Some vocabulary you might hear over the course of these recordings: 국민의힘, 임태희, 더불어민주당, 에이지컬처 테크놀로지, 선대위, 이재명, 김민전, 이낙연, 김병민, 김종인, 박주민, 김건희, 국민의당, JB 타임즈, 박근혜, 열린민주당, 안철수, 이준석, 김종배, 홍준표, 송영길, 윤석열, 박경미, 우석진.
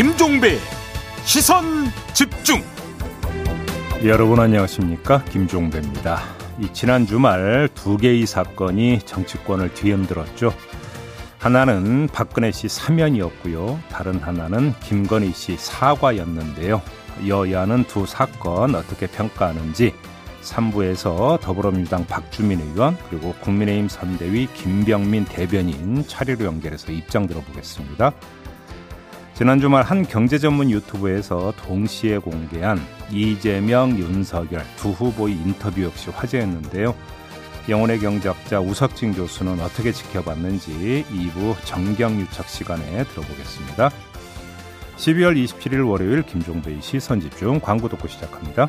김종배 시선집중. 여러분 안녕하십니까, 김종배입니다. 이 지난 주말 두 개의 사건이 정치권을 뒤흔들었죠. 하나는 박근혜 씨 사면이었고요, 다른 하나는 김건희 씨 사과였는데요. 여야는 두 사건 어떻게 평가하는지 3부에서 더불어민주당 박주민 의원 그리고 국민의힘 선대위 김병민 대변인 차례로 연결해서 입장 들어보겠습니다. 지난 주말 한 경제전문 유튜브에서 동시에 공개한 이재명, 윤석열 두 후보의 인터뷰 역시 화제였는데요. 영혼의 경제학자 우석진 교수는 어떻게 지켜봤는지 2부 정경유착 시간에 들어보겠습니다. 12월 27일 월요일 김종배의 시선집중, 광고 듣고 시작합니다.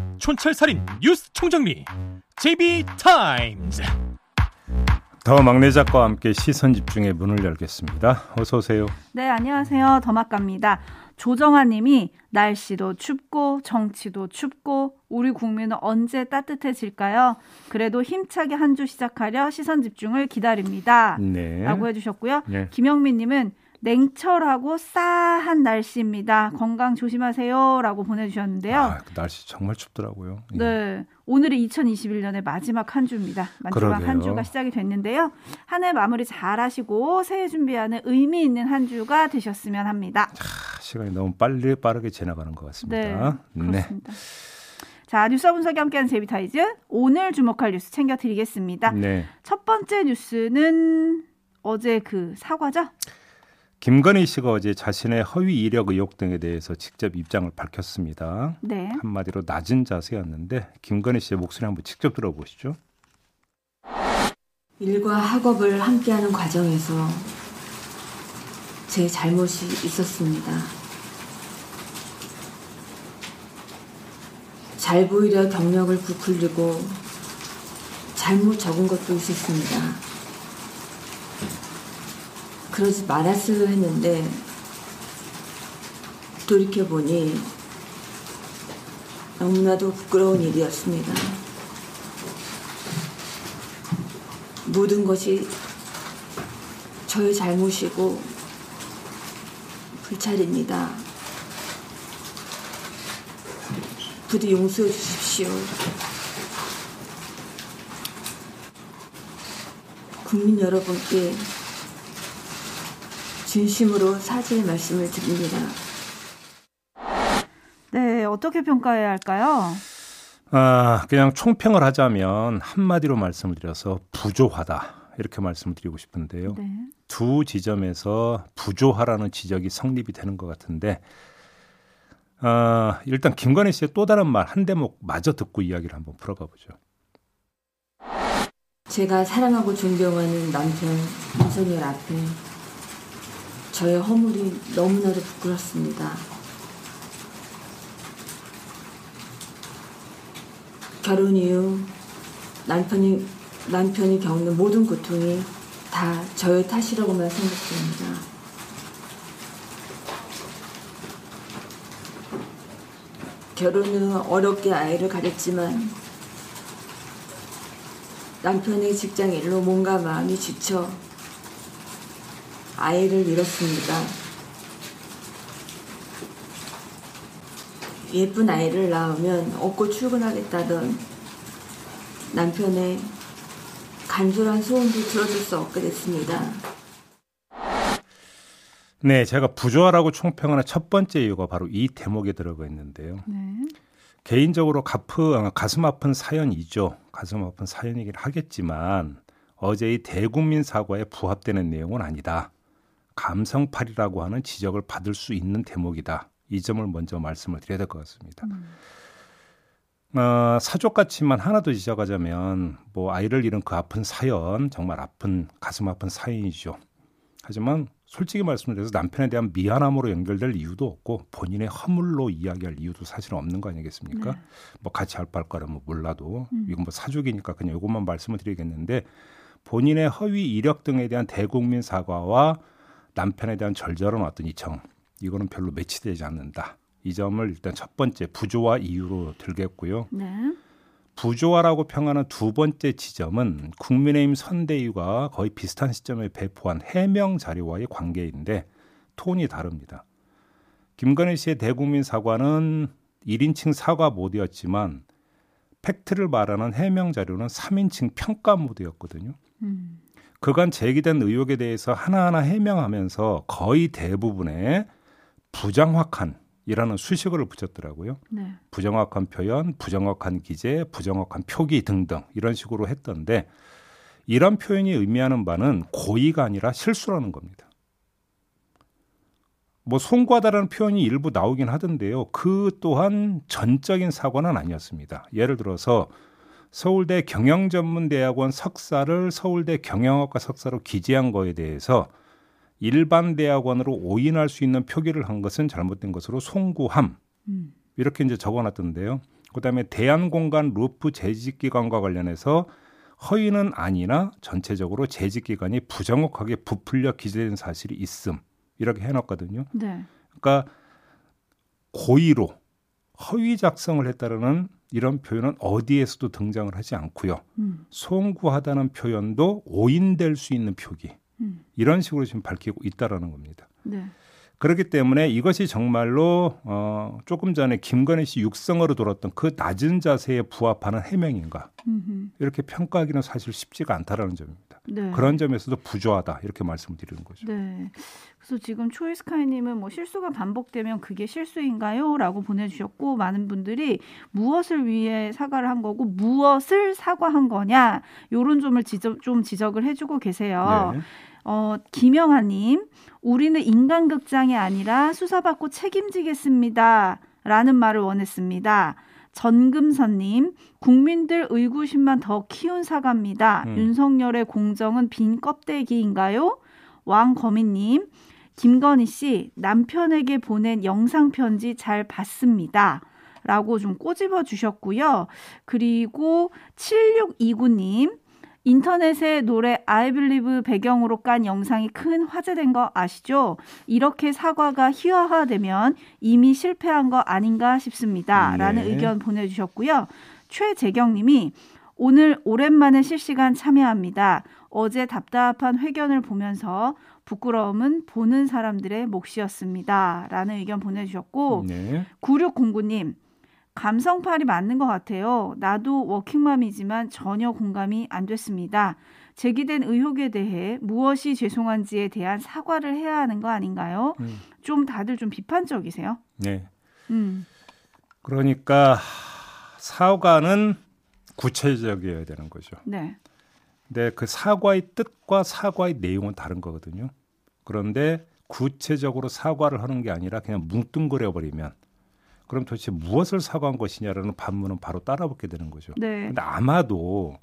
촌철살인 뉴스 총정리 JB 타임즈. 더 막내 작가와 함께 시선집중의 문을 열겠습니다. 어서 오세요. 네, 안녕하세요. 더 막갑니다. 조정아님이 날씨도 춥고 정치도 춥고 우리 국민은 언제 따뜻해질까요? 그래도 힘차게 한 주 시작하려 시선집중을 기다립니다. 네. 라고 해주셨고요. 네. 김영민님은 냉철하고 싸한 날씨입니다. 건강 조심하세요. 라고 보내주셨는데요. 아, 날씨 정말 춥더라고요. 예. 네, 오늘이 2021년의 마지막 한 주입니다. 마지막 한 주가 시작이 됐는데요. 한 해 마무리 잘 하시고 새해 준비하는 의미 있는 한 주가 되셨으면 합니다. 아, 시간이 너무 빨리 빠르게 지나가는 것 같습니다. 네, 그렇습니다. 네. 자, 뉴스와 분석이 함께한 JB 타임즈, 오늘 주목할 뉴스 챙겨드리겠습니다. 네. 첫 번째 뉴스는 어제 그 사과죠? 김건희 씨가 어제 자신의 허위 이력 의혹 등에 대해서 직접 입장을 밝혔습니다. 네. 한마디로 낮은 자세였는데 김건희 씨의 목소리 한번 직접 들어보시죠. 일과 학업을 함께하는 과정에서 제 잘못이 있었습니다. 잘 보이려 경력을 부풀리고 잘못 적은 것도 있었습니다. 그러지 말았으려 했는데 돌이켜보니 너무나도 부끄러운 일이었습니다. 모든 것이 저의 잘못이고 불찰입니다. 부디 용서해 주십시오. 국민 여러분께 진심으로 사죄의 말씀을 드립니다. 네, 어떻게 평가해야 할까요? 아, 그냥 총평을 하자면 한마디로 말씀을 드려서 부조하다, 이렇게 말씀을 드리고 싶은데요. 네. 두 지점에서 부조하라는 지적이 성립이 되는 것 같은데, 일단 김건희 씨의 또 다른 말 한 대목 마저 듣고 이야기를 한번 풀어가 보죠. 제가 사랑하고 존경하는 남편 윤석열 앞에 저의 허물이 너무나도 부끄럽습니다. 결혼 이후 남편이 겪는 모든 고통이 다 저의 탓이라고만 생각됩니다. 결혼 후 어렵게 아이를 가졌지만 남편의 직장 일로 몸과 마음이 지쳐 아이를 잃었습니다. 예쁜 아이를 낳으면 업고 출근하겠다던 남편의 간절한 소원도 들어줄 수 없게 됐습니다. 네, 제가 부조하라고 총평하는 첫 번째 이유가 바로 이 대목에 들어가 있는데요. 네. 개인적으로 가슴 아픈 사연이죠. 가슴 아픈 사연이긴 하겠지만 어제의 대국민 사과에 부합되는 내용은 아니다. 감성팔이라고 하는 지적을 받을 수 있는 대목이다. 이 점을 먼저 말씀을 드려야 될 것 같습니다. 사족같이만 하나 더 지적하자면 뭐 아이를 잃은 그 아픈 사연, 정말 아픈, 가슴 아픈 사연이죠. 하지만 솔직히 말씀드려서 남편에 대한 미안함으로 연결될 이유도 없고 본인의 허물로 이야기할 이유도 사실은 없는 거 아니겠습니까? 네. 뭐 같이 할 바라면 몰라도 이건 뭐 사족이니까 그냥 이것만 말씀을 드리겠는데, 본인의 허위 이력 등에 대한 대국민 사과와 남편에 대한 절절한 어떤 이청, 이거는 별로 매치되지 않는다. 이 점을 일단 첫 번째 부조화 이유로 들겠고요. 네. 부조화라고 평하는 두 번째 지점은 국민의힘 선대위가 거의 비슷한 시점에 배포한 해명 자료와의 관계인데 톤이 다릅니다. 김건희 씨의 대국민 사과는 1인칭 사과 모드였지만 팩트를 말하는 해명 자료는 3인칭 평가 모드였거든요. 그간 제기된 의혹에 대해서 하나하나 해명하면서 거의 대부분의 부정확한 이라는 수식어를 붙였더라고요. 네. 부정확한 표현, 부정확한 기재, 부정확한 표기 등등 이런 식으로 했던데, 이런 표현이 의미하는 바는 고의가 아니라 실수라는 겁니다. 뭐 송구하다라는 표현이 일부 나오긴 하던데요. 그 또한 전적인 사과는 아니었습니다. 예를 들어서 서울대 경영전문대학원 석사를 서울대 경영학과 석사로 기재한 거에 대해서 일반 대학원으로 오인할 수 있는 표기를 한 것은 잘못된 것으로 송구함, 이렇게 이제 적어놨던데요. 그다음에 대한공간 루프 재직기간과 관련해서 허위는 아니나 전체적으로 재직기간이 부정확하게 부풀려 기재된 사실이 있음, 이렇게 해놨거든요. 네. 그러니까 고의로 허위 작성을 했다라는 이런 표현은 어디에서도 등장을 하지 않고요. 송구하다는 표현도 오인될 수 있는 표기, 이런 식으로 지금 밝히고 있다라는 겁니다. 네. 그렇기 때문에 이것이 정말로 조금 전에 김건희 씨 육성으로 돌았던 그 낮은 자세에 부합하는 해명인가, 이렇게 평가하기는 사실 쉽지가 않다라는 점입니다. 네. 그런 점에서도 부조하다, 이렇게 말씀드리는 거죠. 네. 그래서 지금 초이스카이님은 뭐 실수가 반복되면 그게 실수인가요? 라고 보내주셨고, 많은 분들이 무엇을 위해 사과를 한 거고 무엇을 사과한 거냐, 이런 점을 좀 지적을 해주고 계세요. 네. 김영아님, 우리는 인간극장이 아니라 수사받고 책임지겠습니다 라는 말을 원했습니다. 전금선님, 국민들 의구심만 더 키운 사과입니다. 윤석열의 공정은 빈 껍데기인가요? 왕거미님, 김건희 씨 남편에게 보낸 영상편지 잘 봤습니다 라고 좀 꼬집어 주셨고요. 그리고 7629님, 인터넷에 노래 I Believe 배경으로 깐 영상이 큰 화제된 거 아시죠? 이렇게 사과가 희화화되면 이미 실패한 거 아닌가 싶습니다. 네. 라는 의견 보내주셨고요. 최재경 님이 오늘 오랜만에 실시간 참여합니다. 어제 답답한 회견을 보면서 부끄러움은 보는 사람들의 몫이었습니다. 라는 의견 보내주셨고, 네. 9609님. 감성팔이 맞는 것 같아요. 나도 워킹맘이지만 전혀 공감이 안 됐습니다. 제기된 의혹에 대해 무엇이 죄송한지에 대한 사과를 해야 하는 거 아닌가요? 좀 다들 좀 비판적이세요. 네. 그러니까 사과는 구체적이어야 되는 거죠. 네. 근데 그 사과의 뜻과 사과의 내용은 다른 거거든요. 그런데 구체적으로 사과를 하는 게 아니라 그냥 뭉뚱그려 버리면, 그럼 도대체 무엇을 사과한 것이냐라는 반문은 바로 따라붙게 되는 거죠. 그런데 네. 아마도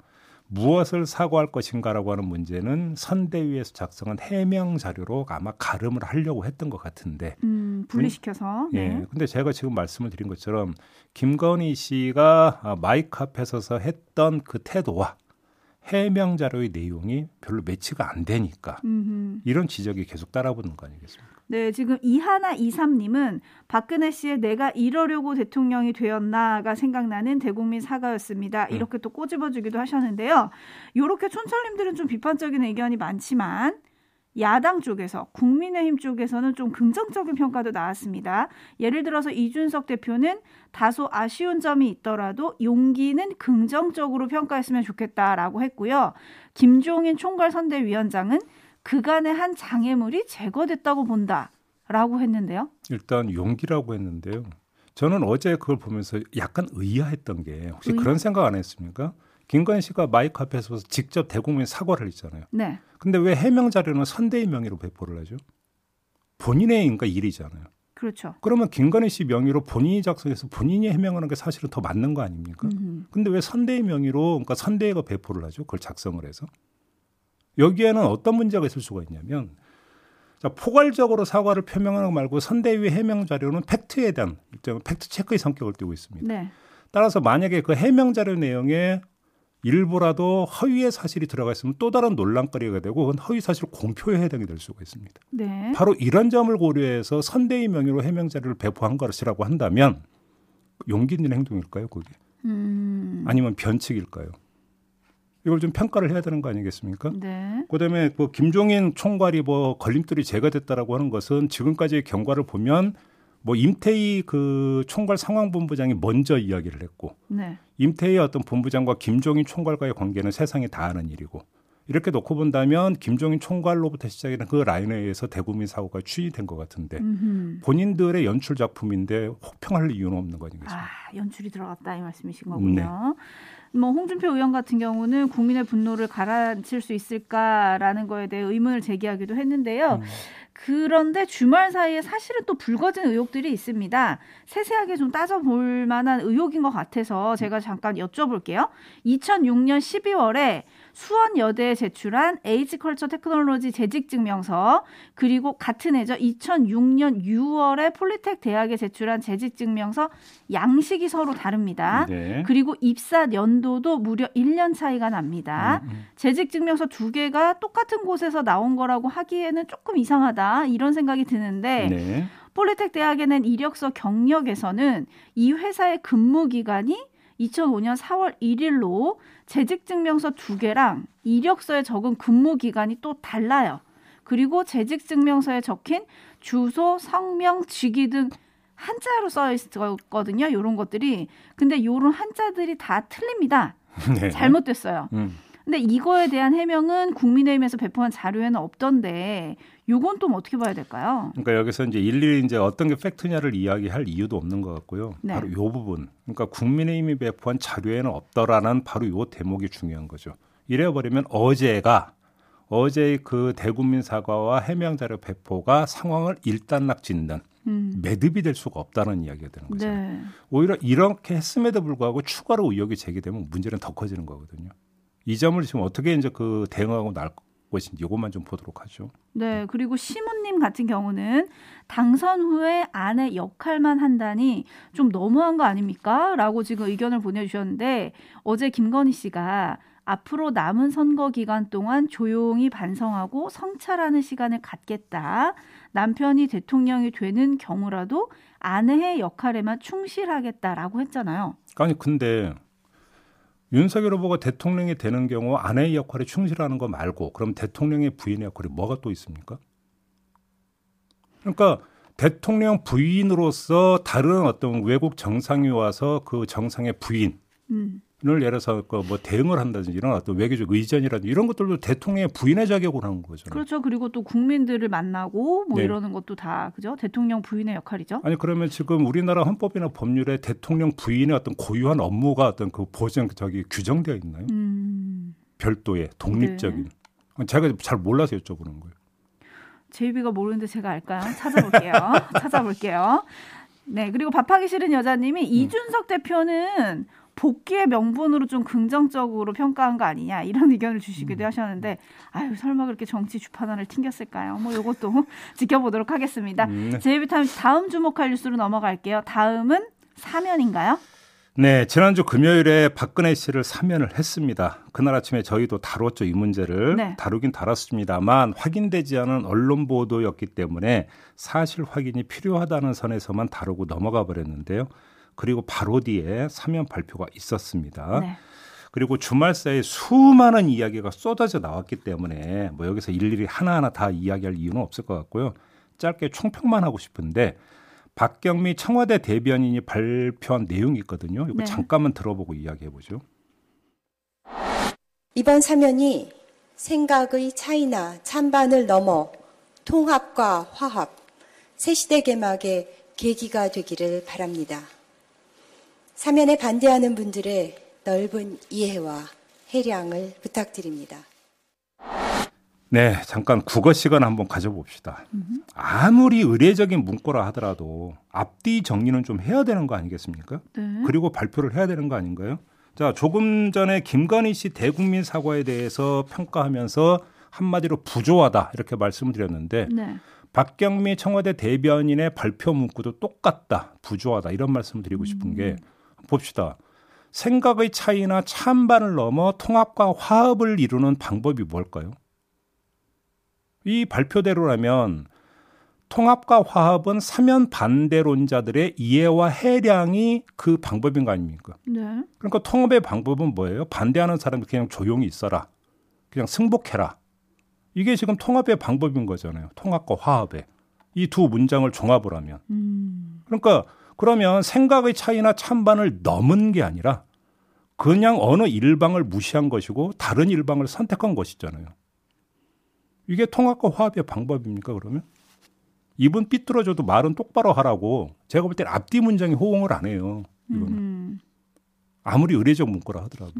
무엇을 사과할 것인가라고 하는 문제는 선대위에서 작성한 해명 자료로 아마 가름을 하려고 했던 것 같은데. 분리시켜서. 네. 예, 근데 제가 지금 말씀을 드린 것처럼 김건희 씨가 마이크 앞에 서서 했던 그 태도와 해명 자료의 내용이 별로 매치가 안 되니까 이런 지적이 계속 따라붙는 거 아니겠습니까? 네, 지금 이하나23님은 박근혜 씨의 내가 이러려고 대통령이 되었나가 생각나는 대국민 사과였습니다. 이렇게 또 꼬집어주기도 하셨는데요. 이렇게 촌철님들은 좀 비판적인 의견이 많지만 야당 쪽에서, 국민의힘 쪽에서는 좀 긍정적인 평가도 나왔습니다. 예를 들어서 이준석 대표는 다소 아쉬운 점이 있더라도 용기는 긍정적으로 평가했으면 좋겠다라고 했고요. 김종인 총괄 선대위원장은 그간의 한 장애물이 제거됐다고 본다라고 했는데요. 일단 용기라고 했는데요. 저는 어제 그걸 보면서 약간 의아했던 게, 혹시 그런 생각 안 했습니까? 김건희 씨가 마이크 앞에서 직접 대국민 사과를 했잖아요. 네. 근데 왜 해명 자료는 선대위 명의로 배포를 하죠? 본인의 일이잖아요. 그렇죠. 그러면 김건희 씨 명의로 본인이 작성해서 본인이 해명하는 게 사실은 더 맞는 거 아닙니까? 근데 왜 선대위 명의로, 그러니까 선대위가 배포를 하죠. 그걸 작성을 해서. 여기에는 어떤 문제가 있을 수가 있냐면, 자, 포괄적으로 사과를 표명하는 거 말고 선대위 해명 자료는 팩트에 대한 일정 팩트 체크의 성격을 띠고 있습니다. 네. 따라서 만약에 그 해명 자료 내용에 일부라도 허위의 사실이 들어가 있으면 또 다른 논란거리가 되고, 그건 허위 사실 공표에 해당이 될 수가 있습니다. 네. 바로 이런 점을 고려해서 선대위 명의로 해명 자료를 배포한 것이라고 한다면 용기 있는 행동일까요, 그게? 아니면 변칙일까요? 이걸 좀 평가를 해야 되는 거 아니겠습니까? 네. 그다음에 그 김종인 총괄이 뭐 걸림돌이 제거됐다라고 하는 것은 지금까지의 경과를 보면 뭐 임태희 그 총괄 상황본부장이 먼저 이야기를 했고, 네. 임태희의 어떤 본부장과 김종인 총괄과의 관계는 세상이 다 아는 일이고, 이렇게 놓고 본다면 김종인 총괄로부터 시작되는 그 라인에 의해서 대국민 사고가 추진된 것 같은데, 본인들의 연출 작품인데 혹평할 이유는 없는 거 아니겠습니까? 아, 연출이 들어갔다 이 말씀이신 거군요. 네. 뭐 홍준표 의원 같은 경우는 국민의 분노를 가라앉힐 수 있을까라는 거에 대해 의문을 제기하기도 했는데요. 그런데 주말 사이에 사실은 또 불거진 의혹들이 있습니다. 세세하게 좀 따져볼 만한 의혹인 것 같아서 제가 잠깐 여쭤볼게요. 2006년 12월에 수원여대에 제출한 에이지컬처 테크놀로지 재직증명서, 그리고 같은 해죠. 2006년 6월에 폴리텍 대학에 제출한 재직증명서 양식이 서로 다릅니다. 네. 그리고 입사 연도도 무려 1년 차이가 납니다. 재직증명서 두 개가 똑같은 곳에서 나온 거라고 하기에는 조금 이상하다 이런 생각이 드는데, 네. 폴리텍 대학에 낸 이력서 경력에서는 이 회사의 근무 기간이 2005년 4월 1일로 재직증명서 두 개랑 이력서에 적은 근무 기간이 또 달라요. 그리고 재직증명서에 적힌 주소, 성명, 직위 등 한자로 써 있었거든요. 이런 것들이. 근데 이런 한자들이 다 틀립니다. 네. 잘못됐어요. 근데 이거에 대한 해명은 국민의힘에서 배포한 자료에는 없던데, 요건 또 어떻게 봐야 될까요? 그러니까 여기서 이제 일일이 이제 어떤 게 팩트냐를 이야기할 이유도 없는 것 같고요. 네. 바로 요 부분. 그러니까 국민의힘이 배포한 자료에는 없더라는 바로 요 대목이 중요한 거죠. 이래버리면 어제의 그 대국민 사과와 해명 자료 배포가 상황을 일단락 짓는 매듭이 될 수가 없다는 이야기가 되는 거죠. 네. 오히려 이렇게 했음에도 불구하고 추가로 의혹이 제기되면 문제는 더 커지는 거거든요. 이 점을 지금 어떻게 이제 그 대응하고 날 것인지 이것만 좀 보도록 하죠. 네, 그리고 시모님 같은 경우는 당선 후에 아내 역할만 한다니 좀 너무한 거 아닙니까? 라고 지금 의견을 보내주셨는데, 어제 김건희 씨가 앞으로 남은 선거 기간 동안 조용히 반성하고 성찰하는 시간을 갖겠다. 남편이 대통령이 되는 경우라도 아내의 역할에만 충실하겠다라고 했잖아요. 아니, 근데 윤석열 후보가 대통령이 되는 경우 아내의 역할에 충실하는 거 말고 그럼 대통령의 부인의 역할이 뭐가 또 있습니까? 그러니까 대통령 부인으로서 다른 어떤 외국 정상이 와서 그 정상의 부인을 예를 들어서 뭐 대응을 한다든지 이런 어떤 외교적 의전이라든지 이런 것들도 대통령의 부인의 자격으로 하는 거죠. 그렇죠. 그리고 또 국민들을 만나고 뭐, 네. 이러는 것도 다 그죠? 대통령 부인의 역할이죠. 아니, 그러면 지금 우리나라 헌법이나 법률에 대통령 부인의 어떤 고유한 업무가 어떤 그 보장 저기 규정되어 있나요? 별도의 독립적인. 네. 제가 잘 몰라서 여쭤보는 거예요. JB가 모르는데 제가 알까요? 찾아볼게요. 네. 그리고 밥하기 싫은 여자님이 이준석 대표는 복귀의 명분으로 좀 긍정적으로 평가한 거 아니냐 이런 의견을 주시기도 하셨는데, 아유 설마 그렇게 정치 주판단을 튕겼을까요? 뭐 이것도 지켜보도록 하겠습니다. JB 타임스 다음 주목할 뉴스로 넘어갈게요. 다음은 사면인가요? 네, 지난주 금요일에 박근혜 씨를 사면을 했습니다. 그날 아침에 저희도 다뤘죠. 이 문제를. 네. 다루긴 다뤘습니다만 확인되지 않은 언론 보도였기 때문에 사실 확인이 필요하다는 선에서만 다루고 넘어가 버렸는데요. 그리고 바로 뒤에 사면 발표가 있었습니다. 네. 그리고 주말 사이에 수많은 이야기가 쏟아져 나왔기 때문에 뭐 여기서 일일이 하나하나 다 이야기할 이유는 없을 것 같고요. 짧게 총평만 하고 싶은데 박경미 청와대 대변인이 발표한 내용이 있거든요. 이거, 네. 잠깐만 들어보고 이야기해보죠. 이번 사면이 생각의 차이나 찬반을 넘어 통합과 화합, 새시대 개막의 계기가 되기를 바랍니다. 사면에 반대하는 분들의 넓은 이해와 해량을 부탁드립니다. 네, 잠깐 국어 시간 한번 가져봅시다. 아무리 의례적인 문구라 하더라도 앞뒤 정리는 좀 해야 되는 거 아니겠습니까? 네. 그리고 발표를 해야 되는 거 아닌가요? 자, 조금 전에 김건희 씨 대국민 사과에 대해서 평가하면서 한마디로 부조하다 이렇게 말씀을 드렸는데 네. 박경미 청와대 대변인의 발표 문구도 똑같다, 부조하다 이런 말씀을 드리고 싶은 게 봅시다. 생각의 차이나 찬반을 넘어 통합과 화합을 이루는 방법이 뭘까요? 이 발표대로라면 통합과 화합은 사면 반대론자들의 이해와 해량이 그 방법인 거 아닙니까? 네. 그러니까 통합의 방법은 뭐예요? 반대하는 사람이 그냥 조용히 있어라. 그냥 승복해라. 이게 지금 통합의 방법인 거잖아요. 통합과 화합의. 이 두 문장을 종합을 하면. 그러니까 그러면 생각의 차이나 찬반을 넘은 게 아니라 그냥 어느 일방을 무시한 것이고 다른 일방을 선택한 것이잖아요. 이게 통합과 화합의 방법입니까 그러면? 입은 삐뚤어져도 말은 똑바로 하라고 제가 볼 때는 앞뒤 문장이 호응을 안 해요. 이거는. 아무리 의례적 문구라 하더라도.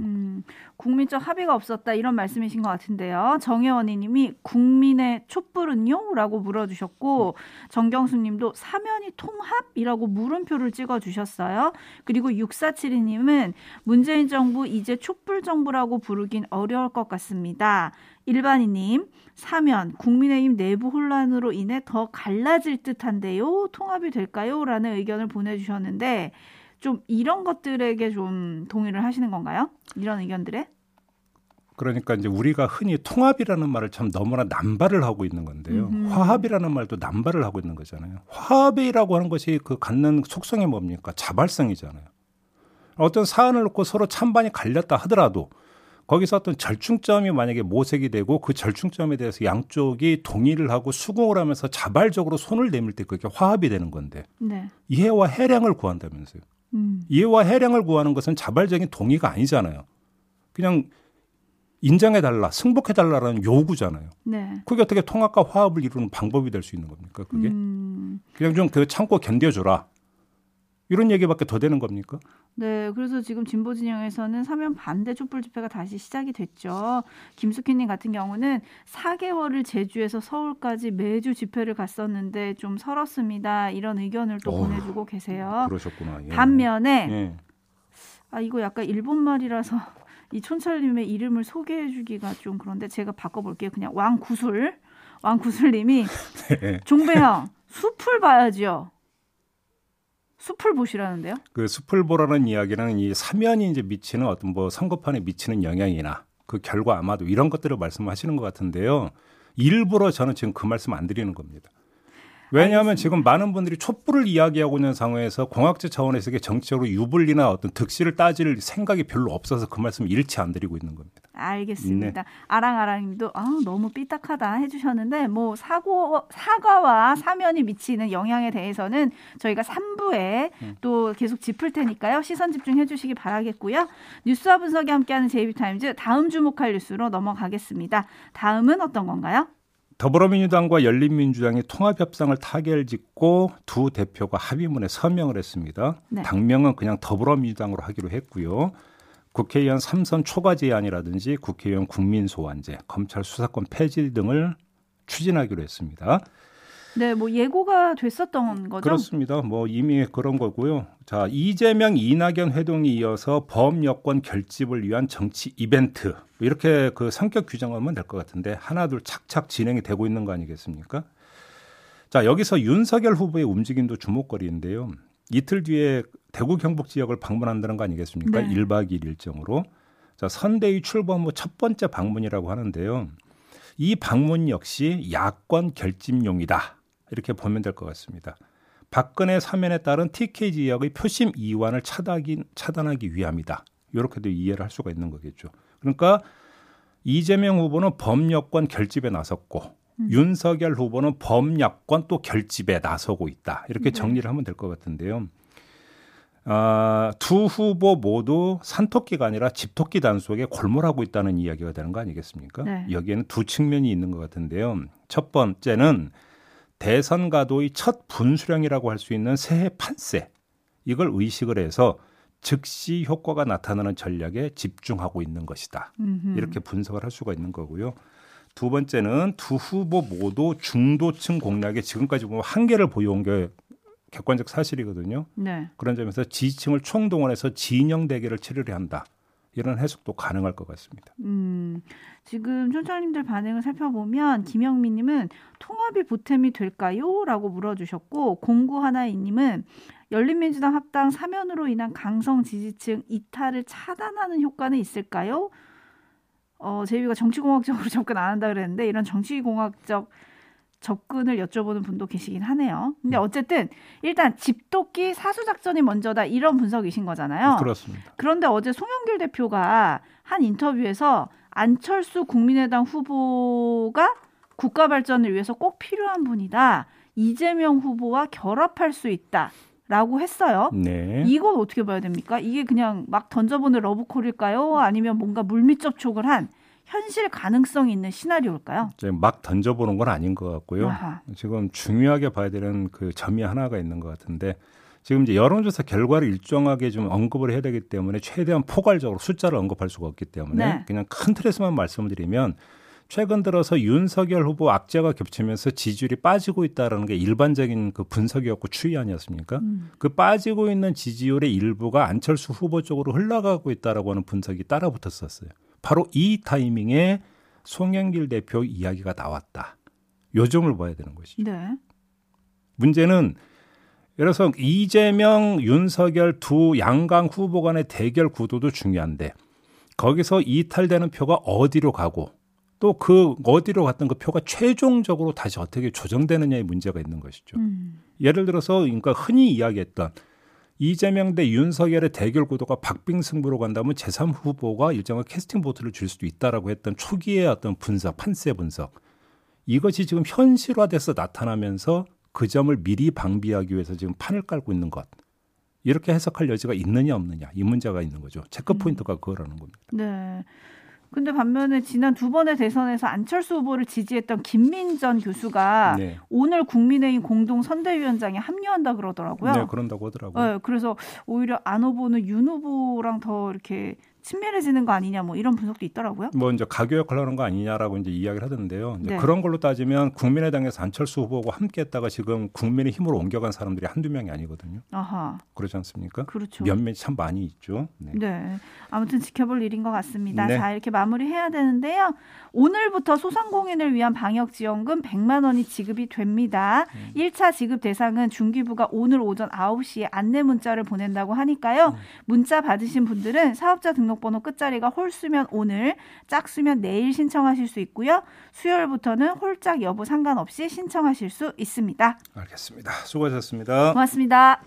국민적 합의가 없었다 이런 말씀이신 것 같은데요. 정혜원이님이 국민의 촛불은요? 라고 물어주셨고 정경수님도 사면이 통합이라고 물음표를 찍어주셨어요. 그리고 6472님은 문재인 정부 이제 촛불 정부라고 부르긴 어려울 것 같습니다. 일반인님 사면 국민의힘 내부 혼란으로 인해 더 갈라질 듯한데요. 통합이 될까요? 라는 의견을 보내주셨는데 좀 이런 것들에게 좀 동의를 하시는 건가요? 이런 의견들에? 그러니까 이제 우리가 흔히 통합이라는 말을 참 너무나 남발을 하고 있는 건데요. 화합이라는 말도 남발을 하고 있는 거잖아요. 화합이라고 하는 것이 그 갖는 속성이 뭡니까? 자발성이잖아요. 어떤 사안을 놓고 서로 찬반이 갈렸다 하더라도 거기서 어떤 절충점이 만약에 모색이 되고 그 절충점에 대해서 양쪽이 동의를 하고 수긍을 하면서 자발적으로 손을 내밀 때 그게 화합이 되는 건데 네. 이해와 해량을 구한다면서요. 이해와 해량을 구하는 것은 자발적인 동의가 아니잖아요. 그냥 인정해달라, 승복해달라라는 요구잖아요. 네. 그게 어떻게 통합과 화합을 이루는 방법이 될 수 있는 겁니까? 그게 그냥 좀 그 참고 견뎌줘라. 이런 얘기밖에 더 되는 겁니까? 네, 그래서 지금 진보 진영에서는 사면 반대 촛불 집회가 다시 시작이 됐죠. 김숙희님 같은 경우는 4개월을 제주에서 서울까지 매주 집회를 갔었는데 좀 설었습니다. 이런 의견을 또 보내주고 계세요. 그러셨구나. 예. 반면에 아 이거 약간 일본 말이라서 이 촌철님의 이름을 소개해주기가 좀 그런데 제가 바꿔볼게요. 그냥 왕구슬님이 네. 종배형 숲을 봐야죠. 숲을 보시라는데요? 그 숲을 보라는 이야기는 이 사면이 이제 미치는 어떤 뭐 선거판에 미치는 영향이나 그 결과 아마도 이런 것들을 말씀하시는 것 같은데요. 일부러 저는 지금 그 말씀 안 드리는 겁니다. 왜냐하면 알겠습니다. 지금 많은 분들이 촛불을 이야기하고 있는 상황에서 공학제 차원에서 정치적으로 유불리나 어떤 득실을 따질 생각이 별로 없어서 그 말씀을 일치 안 드리고 있는 겁니다. 알겠습니다. 네. 아랑아랑님도 너무 삐딱하다 해주셨는데 뭐 사과와 사면이 미치는 영향에 대해서는 저희가 3부에 또 계속 짚을 테니까요. 시선 집중해 주시기 바라겠고요. 뉴스와 분석이 함께하는 JB 타임즈 다음 주목할 뉴스로 넘어가겠습니다. 다음은 어떤 건가요? 더불어민주당과 열린민주당이 통합협상을 타결짓고 두 대표가 합의문에 서명을 했습니다. 네. 당명은 그냥 더불어민주당으로 하기로 했고요. 국회의원 3선 초과 제한이라든지 국회의원 국민소환제, 검찰 수사권 폐지 등을 추진하기로 했습니다. 네, 뭐 예고가 됐었던 거죠? 그렇습니다. 뭐 이미 그런 거고요. 자, 이재명, 이낙연 회동이 이어서 범여권 결집을 위한 정치 이벤트 이렇게 그 성격 규정하면 될 것 같은데 하나둘 착착 진행이 되고 있는 거 아니겠습니까? 자, 여기서 윤석열 후보의 움직임도 주목거리인데요. 이틀 뒤에 대구 경북 지역을 방문한다는 거 아니겠습니까? 네. 1박 2일 일정으로. 자, 선대위 출범 후 첫 번째 방문이라고 하는데요. 이 방문 역시 야권 결집용이다. 이렇게 보면 될 것 같습니다. 박근혜 사면에 따른 TK 지역의 표심 이완을 차단하기 위함이다. 이렇게도 이해를 할 수가 있는 거겠죠. 그러니까 이재명 후보는 범여권 결집에 나섰고 윤석열 후보는 범야권 또 결집에 나서고 있다. 이렇게 정리를 하면 될 것 같은데요. 아, 두 후보 모두 산토끼가 아니라 집토끼 단속에 골몰하고 있다는 이야기가 되는 거 아니겠습니까? 네. 여기에는 두 측면이 있는 것 같은데요. 첫 번째는 대선 가도의 첫 분수령이라고 할 수 있는 새해 판세, 이걸 의식을 해서 즉시 효과가 나타나는 전략에 집중하고 있는 것이다. 이렇게 분석을 할 수가 있는 거고요. 두 번째는 두 후보 모두 중도층 공략에 지금까지 보면 한계를 보여온 게 객관적 사실이거든요. 네. 그런 점에서 지지층을 총동원해서 진영 대결을 치르려 한다. 이런 해석도 가능할 것 같습니다. 지금 청취자님들 반응을 살펴보면 김영민님은 통합이 보탬이 될까요? 라고 물어주셨고 0912님은 열린민주당 합당 사면으로 인한 강성 지지층 이탈을 차단하는 효과는 있을까요? 제이비가 정치공학적으로 접근 안 한다 그랬는데 이런 정치공학적 접근을 여쭤보는 분도 계시긴 하네요. 근데 어쨌든 일단 집도끼 사수작전이 먼저다 이런 분석이신 거잖아요. 그렇습니다. 그런데 어제 송영길 대표가 한 인터뷰에서 안철수 국민의당 후보가 국가 발전을 위해서 꼭 필요한 분이다. 이재명 후보와 결합할 수 있다라고 했어요. 네. 이건 어떻게 봐야 됩니까? 이게 그냥 막 던져보는 러브콜일까요? 아니면 뭔가 물밑 접촉을 한 현실 가능성이 있는 시나리오일까요? 이제 막 던져보는 건 아닌 것 같고요. 아하. 지금 중요하게 봐야 되는 그 점이 하나가 있는 것 같은데 지금 이제 여론조사 결과를 일정하게 좀 언급을 해야 되기 때문에 최대한 포괄적으로 숫자를 언급할 수가 없기 때문에 네. 그냥 큰 틀에서만 말씀드리면 최근 들어서 윤석열 후보 악재가 겹치면서 지지율이 빠지고 있다는 게 일반적인 그 분석이었고 추이 아니었습니까? 그 빠지고 있는 지지율의 일부가 안철수 후보 쪽으로 흘러가고 있다라고 하는 분석이 따라붙었었어요. 바로 이 타이밍에 송영길 대표 이야기가 나왔다. 요점을 봐야 되는 것이죠. 네. 문제는 예를 들어서 이재명, 윤석열 두 양강 후보 간의 대결 구도도 중요한데 거기서 이탈되는 표가 어디로 가고 또 그 어디로 갔던 그 표가 최종적으로 다시 어떻게 조정되느냐의 문제가 있는 것이죠. 예를 들어서 그러니까 흔히 이야기했던 이재명 대 윤석열의 대결 구도가 박빙승부로 간다면 제3후보가 일정한 캐스팅 보트를 줄 수도 있다라고 했던 초기의 어떤 분석, 판세 분석. 이것이 지금 현실화돼서 나타나면서 그 점을 미리 방비하기 위해서 지금 판을 깔고 있는 것. 이렇게 해석할 여지가 있느냐 없느냐. 이 문제가 있는 거죠. 체크포인트가 그거라는 겁니다. 네. 근데 반면에 지난 두 번의 대선에서 안철수 후보를 지지했던 김민전 교수가 네. 오늘 국민의힘 공동선대위원장에 합류한다 그러더라고요. 네, 그런다고 하더라고요. 네, 그래서 오히려 안 후보는 윤 후보랑 더 이렇게 친밀해지는 거 아니냐, 뭐 이런 분석도 있더라고요. 뭐 이제 가교역을 하는 거 아니냐라고 이제 이야기를 하던데요. 이제 네. 그런 걸로 따지면 국민의당에서 안철수 후보하고 함께했다가 지금 국민의힘으로 옮겨간 사람들이 한두 명이 아니거든요. 아하. 그렇지 않습니까? 그렇죠. 몇몇 참 많이 있죠. 네. 네. 아무튼 지켜볼 일인 것 같습니다. 네. 자, 이렇게 마무리해야 되는데요. 오늘부터 소상공인을 위한 방역지원금 100만 원이 지급이 됩니다. 1차 지급 대상은 중기부가 오늘 오전 9시에 안내 문자를 보낸다고 하니까요. 문자 받으신 분들은 사업자 등록 번호 끝자리가 홀수면 오늘, 짝수면 내일 신청하실 수 있고요. 수요일부터는 홀짝 여부 상관없이 신청하실 수 있습니다. 알겠습니다. 수고하셨습니다. 고맙습니다.